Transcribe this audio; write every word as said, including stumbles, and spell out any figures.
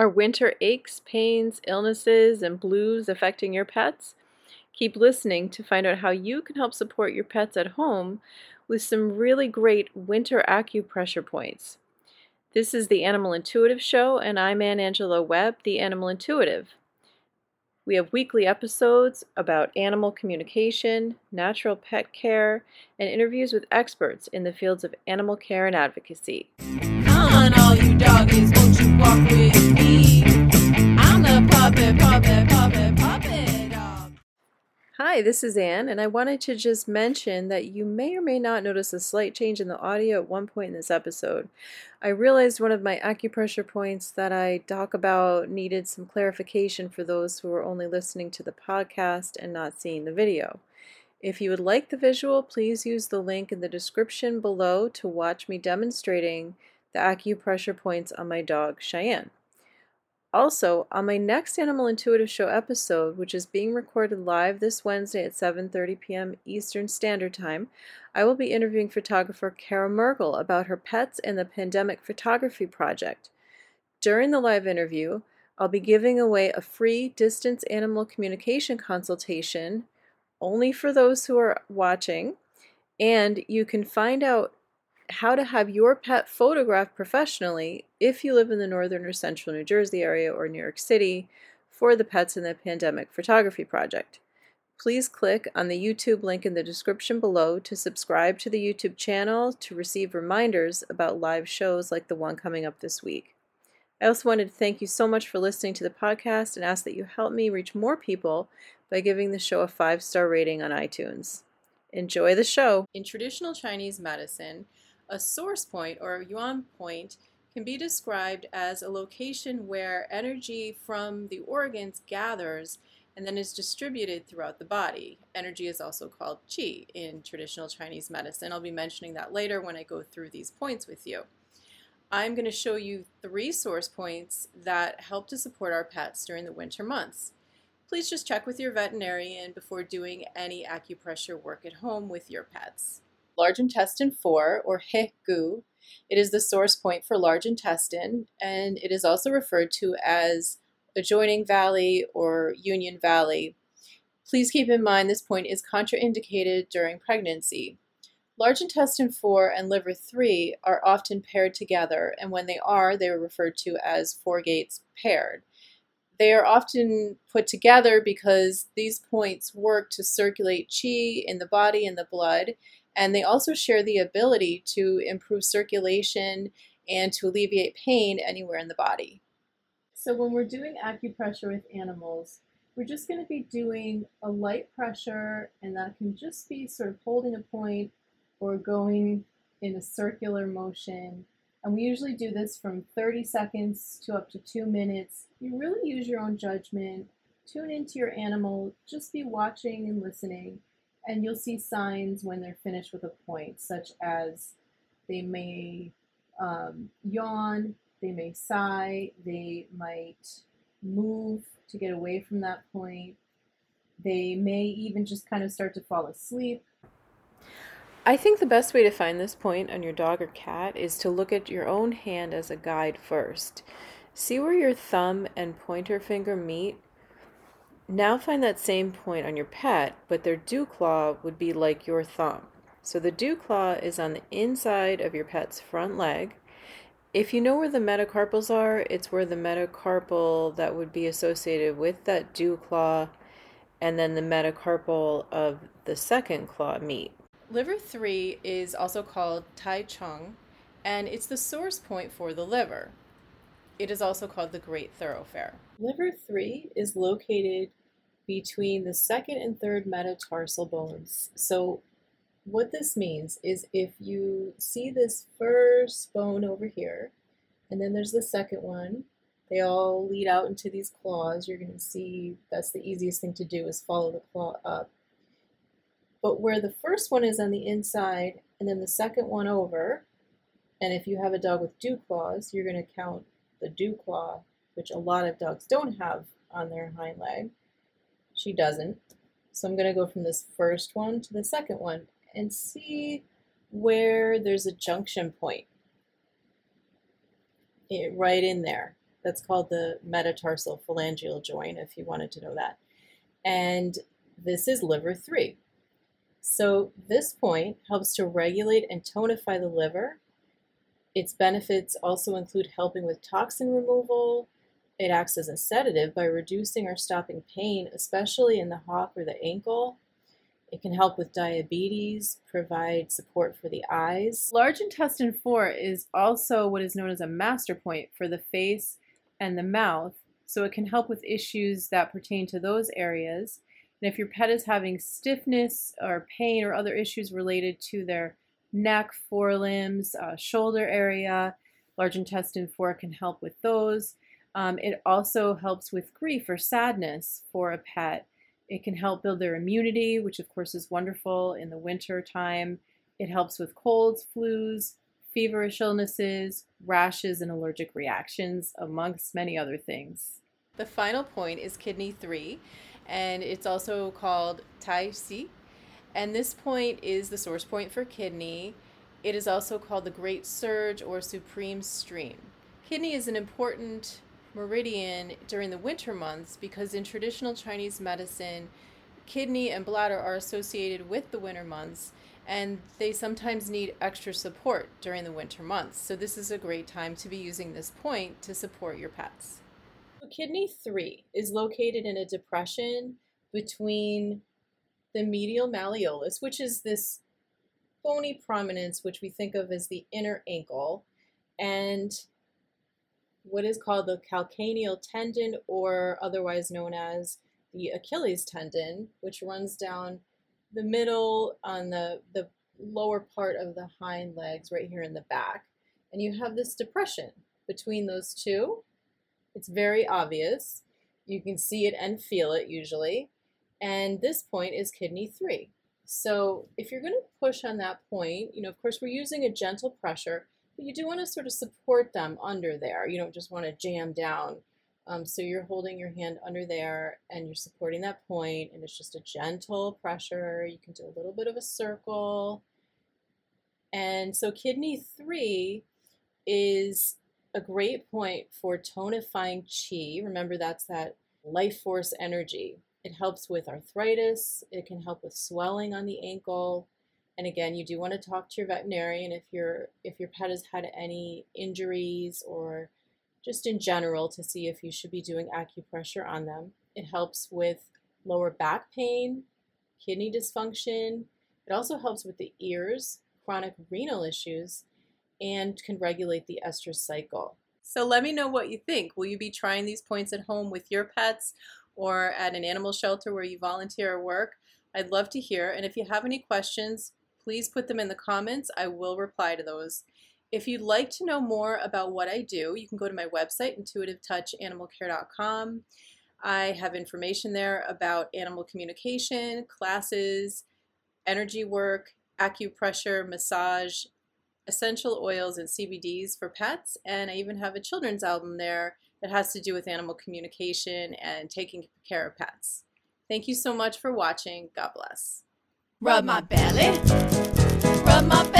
Are winter aches, pains, illnesses, and blues affecting your pets? Keep listening to find out how you can help support your pets at home with some really great winter acupressure points. This is the Animal Intuitive Show, and I'm Anne Angelo Webb, the Animal Intuitive. We have weekly episodes about animal communication, natural pet care, and interviews with experts in the fields of animal care and advocacy. Come on, all you doggies, won't you walk with me? I'm the puppet, puppet, puppet, puppet dog. Hi, this is Anne, and I wanted to just mention that you may or may not notice a slight change in the audio at one point in this episode. I realized one of my acupressure points that I talk about needed some clarification for those who are only listening to the podcast and not seeing the video. If you would like the visual, please use the link in the description below to watch me demonstrating the acupressure points on my dog, Cheyenne. Also, on my next Animal Intuitive Show episode, which is being recorded live this Wednesday at seven thirty p.m. Eastern Standard Time, I will be interviewing photographer Kara Mergel about her Pets in the Pandemic Photography Project. During the live interview, I'll be giving away a free distance animal communication consultation only for those who are watching, and you can find out how to have your pet photographed professionally if you live in the northern or central New Jersey area or New York City for the Pets in the Pandemic Photography Project. Please click on the YouTube link in the description below to subscribe to the YouTube channel to receive reminders about live shows like the one coming up this week. I also wanted to thank you so much for listening to the podcast and ask that you help me reach more people by giving the show a five-star rating on iTunes. Enjoy the show. In traditional Chinese medicine, a source point or yuan point can be described as a location where energy from the organs gathers and then is distributed throughout the body. Energy is also called qi in traditional Chinese medicine. I'll be mentioning that later when I go through these points with you. I'm going to show you three source points that help to support our pets during the winter months. Please just check with your veterinarian before doing any acupressure work at home with your pets. Large intestine four, or He Gu, it is the source point for large intestine, and it is also referred to as adjoining valley or union valley. Please keep in mind this point is contraindicated during pregnancy. Large intestine four and liver three are often paired together, and when they are, they are referred to as four gates paired. They are often put together because these points work to circulate qi in the body and the blood, and they also share the ability to improve circulation and to alleviate pain anywhere in the body. So when we're doing acupressure with animals, we're just going to be doing a light pressure, and that can just be sort of holding a point or going in a circular motion. And we usually do this from thirty seconds to up to two minutes. You really use your own judgment. Tune into your animal. Just be watching and listening. And you'll see signs when they're finished with a point, such as they may um, yawn, they may sigh, they might move to get away from that point. They may even just kind of start to fall asleep. I think the best way to find this point on your dog or cat is to look at your own hand as a guide first. See where your thumb and pointer finger meet. Now find that same point on your pet, but their dew claw would be like your thumb. So the dew claw is on the inside of your pet's front leg. If you know where the metacarpals are, it's where the metacarpal that would be associated with that dew claw and then the metacarpal of the second claw meet. Liver three is also called Tai Chung, and it's the source point for the liver. It is also called the Great Thoroughfare. Liver three is located between the second and third metatarsal bones. So what this means is if you see this first bone over here, and then there's the second one, they all lead out into these claws. You're going to see that's the easiest thing to do is follow the claw up. But where the first one is on the inside, and then the second one over, and if you have a dog with dew claws, you're going to count the dew claw, which a lot of dogs don't have on their hind leg. She doesn't. So I'm going to go from this first one to the second one and see where there's a junction point. It, right in there. That's called the metatarsal phalangeal joint, if you wanted to know that. And this is liver three. So this point helps to regulate and tonify the liver. Its benefits also include helping with toxin removal. It acts as a sedative by reducing or stopping pain, especially in the hop or the ankle. It can help with diabetes, provide support for the eyes. Large intestine four is also what is known as a master point for the face and the mouth, so it can help with issues that pertain to those areas. And if your pet is having stiffness or pain or other issues related to their neck, forelimbs, uh, shoulder area, large intestine four can help with those. Um, it also helps with grief or sadness for a pet. It can help build their immunity, which of course is wonderful in the winter time. It helps with colds, flus, feverish illnesses, rashes, and allergic reactions, amongst many other things. The final point is kidney three, and it's also called Tai Si. And this point is the source point for kidney. It is also called the Great Surge or Supreme Stream. Kidney is an important meridian during the winter months because in traditional Chinese medicine, kidney and bladder are associated with the winter months, and they sometimes need extra support during the winter months. So this is a great time to be using this point to support your pets. Kidney three is located in a depression between the medial malleolus, which is this bony prominence, which we think of as the inner ankle, and what is called the calcaneal tendon, or otherwise known as the Achilles tendon, which runs down the middle on the, the lower part of the hind legs right here in the back. And you have this depression between those two. It's very obvious. You can see it and feel it usually. And this point is kidney three. So if you're going to push on that point, you know, of course, we're using a gentle pressure, but you do want to sort of support them under there. You don't just want to jam down. Um, so you're holding your hand under there and you're supporting that point, and it's just a gentle pressure. You can do a little bit of a circle. And so kidney three is a great point for tonifying qi. Remember, that's that life force energy. It helps with arthritis. It can help with swelling on the ankle. And again, you do want to talk to your veterinarian if your if your pet has had any injuries, or just in general, to see if you should be doing acupressure on them. It helps with lower back pain, kidney dysfunction. It also helps with the ears, chronic renal issues, and can regulate the estrous cycle. So let me know what you think. Will you be trying these points at home with your pets, or at an animal shelter where you volunteer or work? I'd love to hear, and if you have any questions, please put them in the comments. I will reply to those. If you'd like to know more about what I do, you can go to my website, Intuitive Touch Animal Care dot com. I have information there about animal communication, classes, energy work, acupressure, massage, essential oils and C B Ds for pets, and I even have a children's album there that has to do with animal communication and taking care of pets. Thank you so much for watching. God bless. Rub my belly. Rub my belly.